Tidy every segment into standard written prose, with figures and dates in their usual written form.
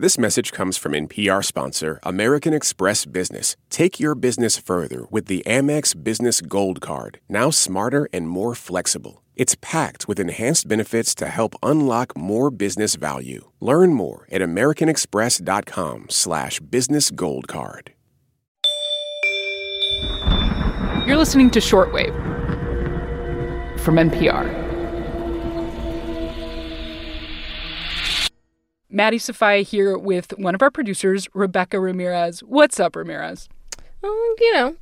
This message comes from NPR sponsor American Express Business. Take your business further with the Amex Business Gold Card, now smarter and more flexible. It's packed with enhanced benefits to help unlock more business value. Learn more at americanexpress.com/businessgoldcard. You're listening to Shortwave from NPR. Maddie Safai here with one of our producers, Rebecca Ramirez. What's up, Ramirez?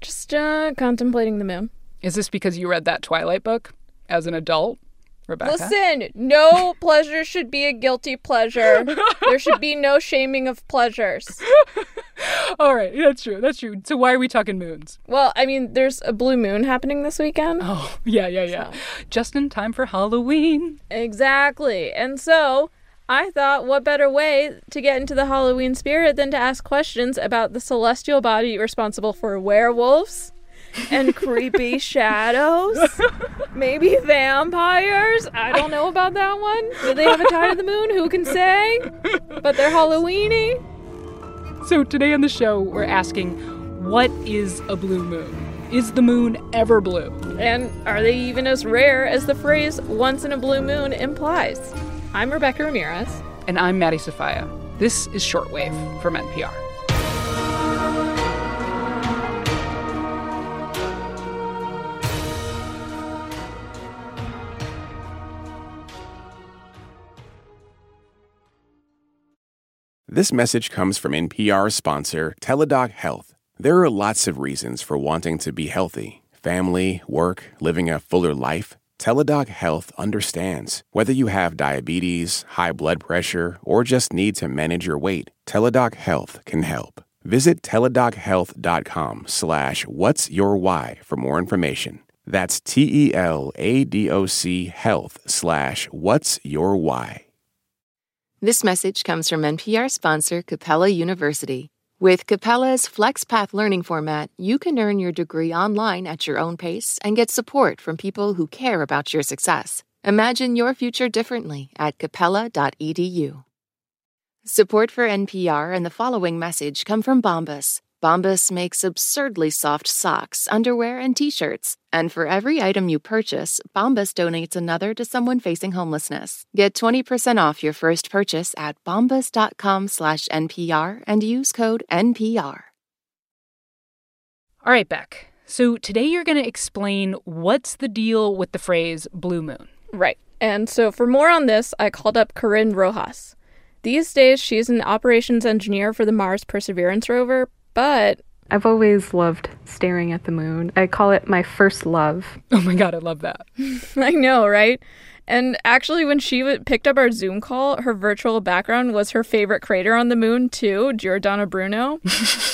Just contemplating the moon. Is this because you read that Twilight book as an adult, Rebecca? Listen, no pleasure should be a guilty pleasure. There should be no shaming of pleasures. All right, that's true. So why are we talking moons? Well, I mean, there's a blue moon happening this weekend. Oh, yeah. So. Just in time for Halloween. Exactly. And so I thought, what better way to get into the Halloween spirit than to ask questions about the celestial body responsible for werewolves and creepy shadows? Maybe vampires? I don't know about that one. Do they have a tie to the moon? Who can say? But they're Halloween-y. So today on the show, we're asking, what is a blue moon? Is the moon ever blue? And are they even as rare as the phrase, once in a blue moon, implies? I'm Rebecca Ramirez. And I'm Maddie Safai. This is Shortwave from NPR. This message comes from NPR sponsor Teladoc Health. There are lots of reasons for wanting to be healthy. Family, work, living a fuller life. Teladoc Health understands. Whether you have diabetes, high blood pressure, or just need to manage your weight, Teladoc Health can help. Visit teladochealth.com/whatsyourwhy for more information. That's TELADOC/health/whatsyourwhy. This message comes from NPR sponsor Capella University. With Capella's FlexPath learning format, you can earn your degree online at your own pace and get support from people who care about your success. Imagine your future differently at capella.edu. Support for NPR and the following message come from Bombas. Bombas makes absurdly soft socks, underwear, and T-shirts. And for every item you purchase, Bombas donates another to someone facing homelessness. Get 20% off your first purchase at bombas.com/NPR and use code NPR. All right, Beck. So today you're going to explain what's the deal with the phrase blue moon. Right. And so for more on this, I called up Corinne Rojas. These days, she's an operations engineer for the Mars Perseverance rover, but I've always loved staring at the moon. I call it my first love. Oh my God, I love that. I know, right? And actually, when she picked up our Zoom call, her virtual background was her favorite crater on the moon, too, Giordano Bruno.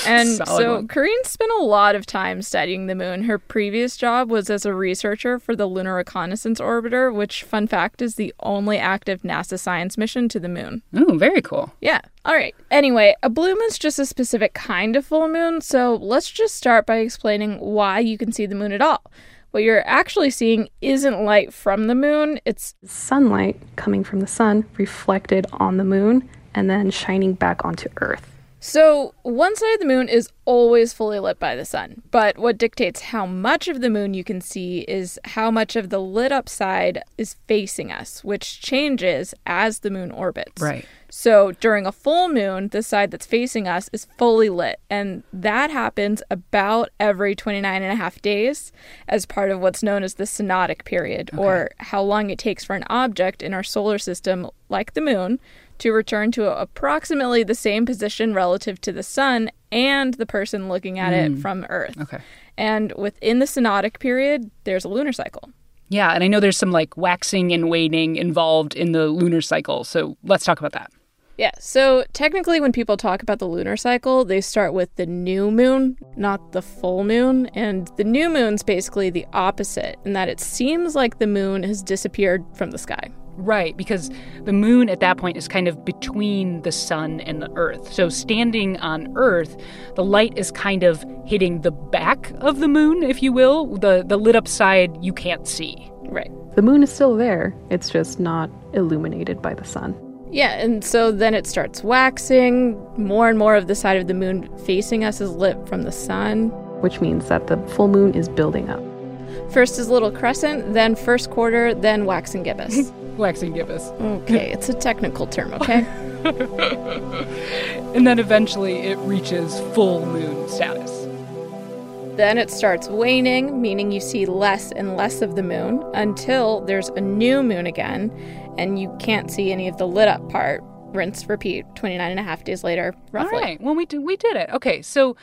And so Corinne spent a lot of time studying the moon. Her previous job was as a researcher for the Lunar Reconnaissance Orbiter, which, fun fact, is the only active NASA science mission to the moon. Oh, very cool. Yeah. All right. Anyway, a blue moon is just a specific kind of full moon, so let's just start by explaining why you can see the moon at all. What you're actually seeing isn't light from the moon, it's sunlight coming from the sun, reflected on the moon, and then shining back onto Earth. So one side of the moon is always fully lit by the sun, but what dictates how much of the moon you can see is how much of the lit up side is facing us, which changes as the moon orbits. Right. So during a full moon, the side that's facing us is fully lit, and that happens about every 29 and a half days as part of what's known as the synodic period, or how long it takes for an object in our solar system, like the moon, to return to approximately the same position relative to the sun and the person looking at it from Earth. Okay. And within the synodic period, there's a lunar cycle. Yeah, and I know there's some like waxing and waning involved in the lunar cycle, so let's talk about that. Yeah, so technically when people talk about the lunar cycle, they start with the new moon, not the full moon. And the new moon's basically the opposite, in that it seems like the moon has disappeared from the sky. Right, because the moon at that point is kind of between the sun and the Earth. So standing on Earth, the light is kind of hitting the back of the moon, if you will. The lit up side you can't see. Right. The moon is still there. It's just not illuminated by the sun. Yeah, and so then it starts waxing. More and more of the side of the moon facing us is lit from the sun. Which means that the full moon is building up. First is little crescent, then first quarter, then waxing gibbous. Waxing gibbous. Okay, it's a technical term, okay? And then eventually it reaches full moon status. Then it starts waning, meaning you see less and less of the moon until there's a new moon again, and you can't see any of the lit up part. Rinse, repeat, 29 and a half days later, roughly. All right, well, we did it. Okay, so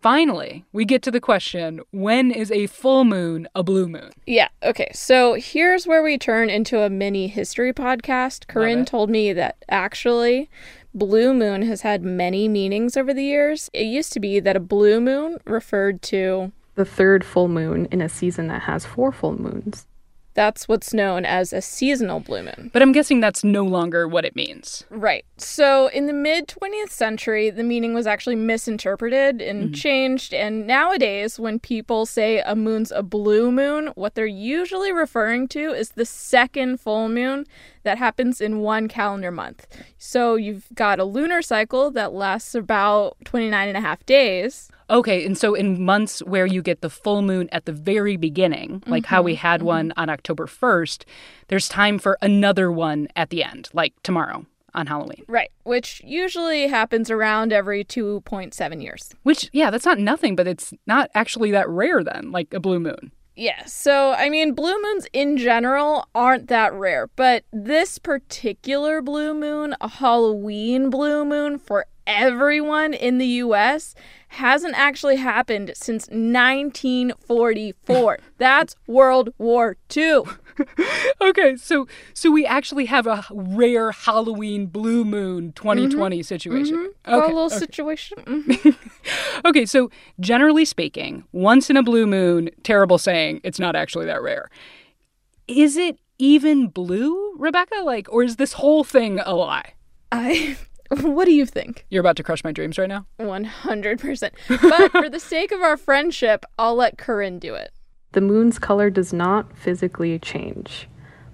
finally, we get to the question, when is a full moon a blue moon? Yeah, okay, so here's where we turn into a mini history podcast. Corinne told me that actually blue moon has had many meanings over the years. It used to be that a blue moon referred to the third full moon in a season that has 4 full moons. That's what's known as a seasonal blue moon. But I'm guessing that's no longer what it means. Right. So in the mid-20th century, the meaning was actually misinterpreted and changed. And nowadays, when people say a moon's a blue moon, what they're usually referring to is the second full moon that happens in one calendar month. So you've got a lunar cycle that lasts about 29 and a half days. Okay, and so in months where you get the full moon at the very beginning, like how we had one on October 1st, there's time for another one at the end, like tomorrow on Halloween. Right, which usually happens around every 2.7 years. Which, yeah, that's not nothing, but it's not actually that rare then, like a blue moon. Yeah, so, I mean, blue moons in general aren't that rare, but this particular blue moon, a Halloween blue moon for everyone in the U.S., hasn't actually happened since 1944. That's World War II. Okay, so we actually have a rare Halloween blue moon 2020 situation. Situation. Okay, so generally speaking, once in a blue moon, terrible saying, it's not actually that rare. Is it even blue, Rebecca? Like, or is this whole thing a lie? What do you think? You're about to crush my dreams right now? 100%. But for the sake of our friendship, I'll let Corinne do it. The moon's color does not physically change.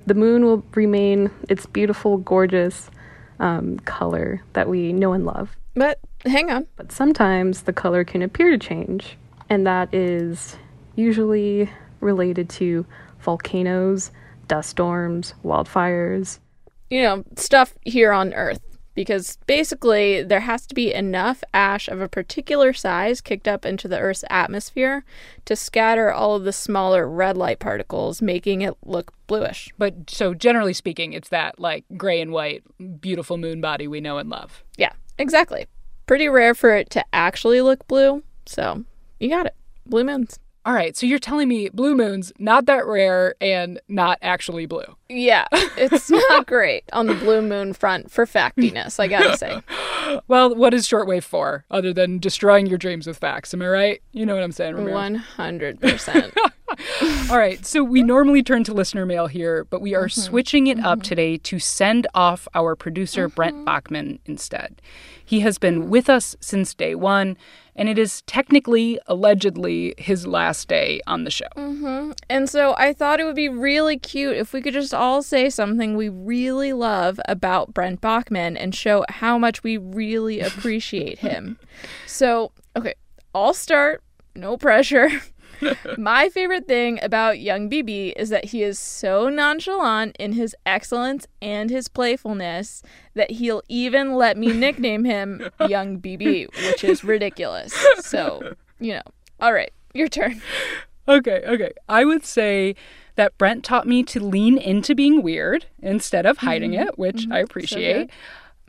The moon will remain its beautiful, gorgeous color that we know and love. But hang on. But sometimes the color can appear to change, and that is usually related to volcanoes, dust storms, wildfires. You know, stuff here on Earth. Because basically, there has to be enough ash of a particular size kicked up into the Earth's atmosphere to scatter all of the smaller red light particles, making it look bluish. But so generally speaking, it's that like gray and white, beautiful moon body we know and love. Yeah, exactly. Pretty rare for it to actually look blue. So you got it. Blue moons. All right, so you're telling me blue moon's not that rare and not actually blue. Yeah, it's not great on the blue moon front for factiness, I gotta say. Well, what is shortwave for other than destroying your dreams with facts? Am I right? You know what I'm saying, Ramirez. 100%. All right, so we normally turn to listener mail here, but we are switching it up today to send off our producer, Brent Bachman, instead. He has been with us since day one. And it is technically, allegedly, his last day on the show. And so I thought it would be really cute if we could just all say something we really love about Brent Bachman and show how much we really appreciate him. So, okay, I'll start. No pressure. My favorite thing about young BB is that he is so nonchalant in his excellence and his playfulness that he'll even let me nickname him Young BB, which is ridiculous. So, you know, all right, your turn. Okay. I would say that Brent taught me to lean into being weird instead of hiding it, which I appreciate.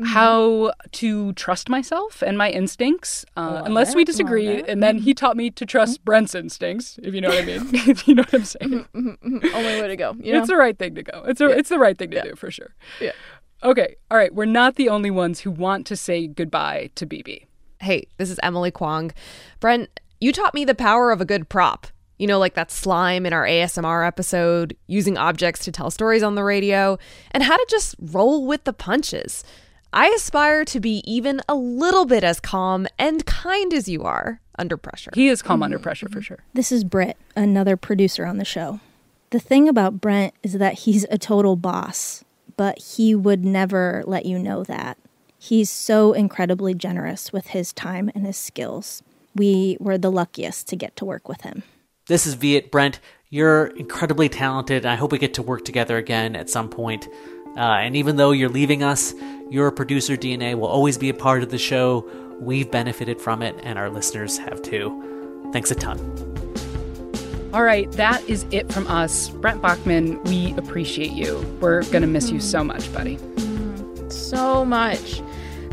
How to trust myself and my instincts, unless we disagree. And then he taught me to trust Brent's instincts, if you know what I mean. If you know what I'm saying. Only way to go. You know? It's the right thing to go. It's the right thing to do, for sure. Yeah. Okay. All right. We're not the only ones who want to say goodbye to BB. Hey, this is Emily Kwong. Brent, you taught me the power of a good prop. You know, like that slime in our ASMR episode, using objects to tell stories on the radio, and how to just roll with the punches. I aspire to be even a little bit as calm and kind as you are under pressure. He is calm under pressure, for sure. This is Britt, another producer on the show. The thing about Brent is that he's a total boss, but he would never let you know that. He's so incredibly generous with his time and his skills. We were the luckiest to get to work with him. This is Viet. Brent, you're incredibly talented. I hope we get to work together again at some point. And even though you're leaving us, your producer DNA will always be a part of the show. We've benefited from it, and our listeners have too. Thanks a ton. All right, that is it from us. Brent Bachman, we appreciate you. We're going to miss you so much, buddy. So much.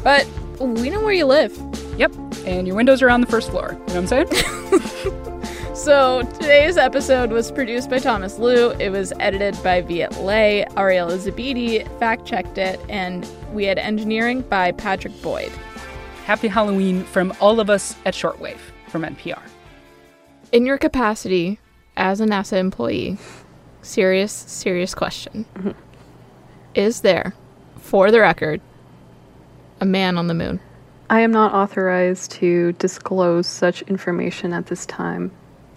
But we know where you live. Yep, and your windows are on the first floor. You know what I'm saying? So today's episode was produced by Thomas Liu. It was edited by Viet Le. Arielle Zabidi fact-checked it, and we had engineering by Patrick Boyd. Happy Halloween from all of us at Shortwave from NPR. In your capacity as a NASA employee, serious question. Mm-hmm. Is there, for the record, a man on the moon? I am not authorized to disclose such information at this time,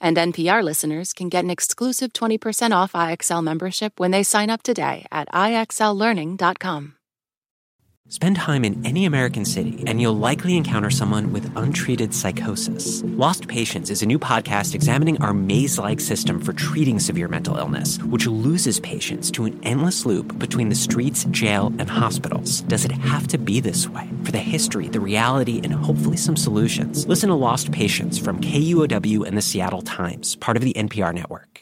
And NPR listeners can get an exclusive 20% off IXL membership when they sign up today at IXLlearning.com. Spend time in any American city, and you'll likely encounter someone with untreated psychosis. Lost Patients is a new podcast examining our maze-like system for treating severe mental illness, which loses patients to an endless loop between the streets, jail, and hospitals. Does it have to be this way? For the history, the reality, and hopefully some solutions, listen to Lost Patients from KUOW and the Seattle Times, part of the NPR network.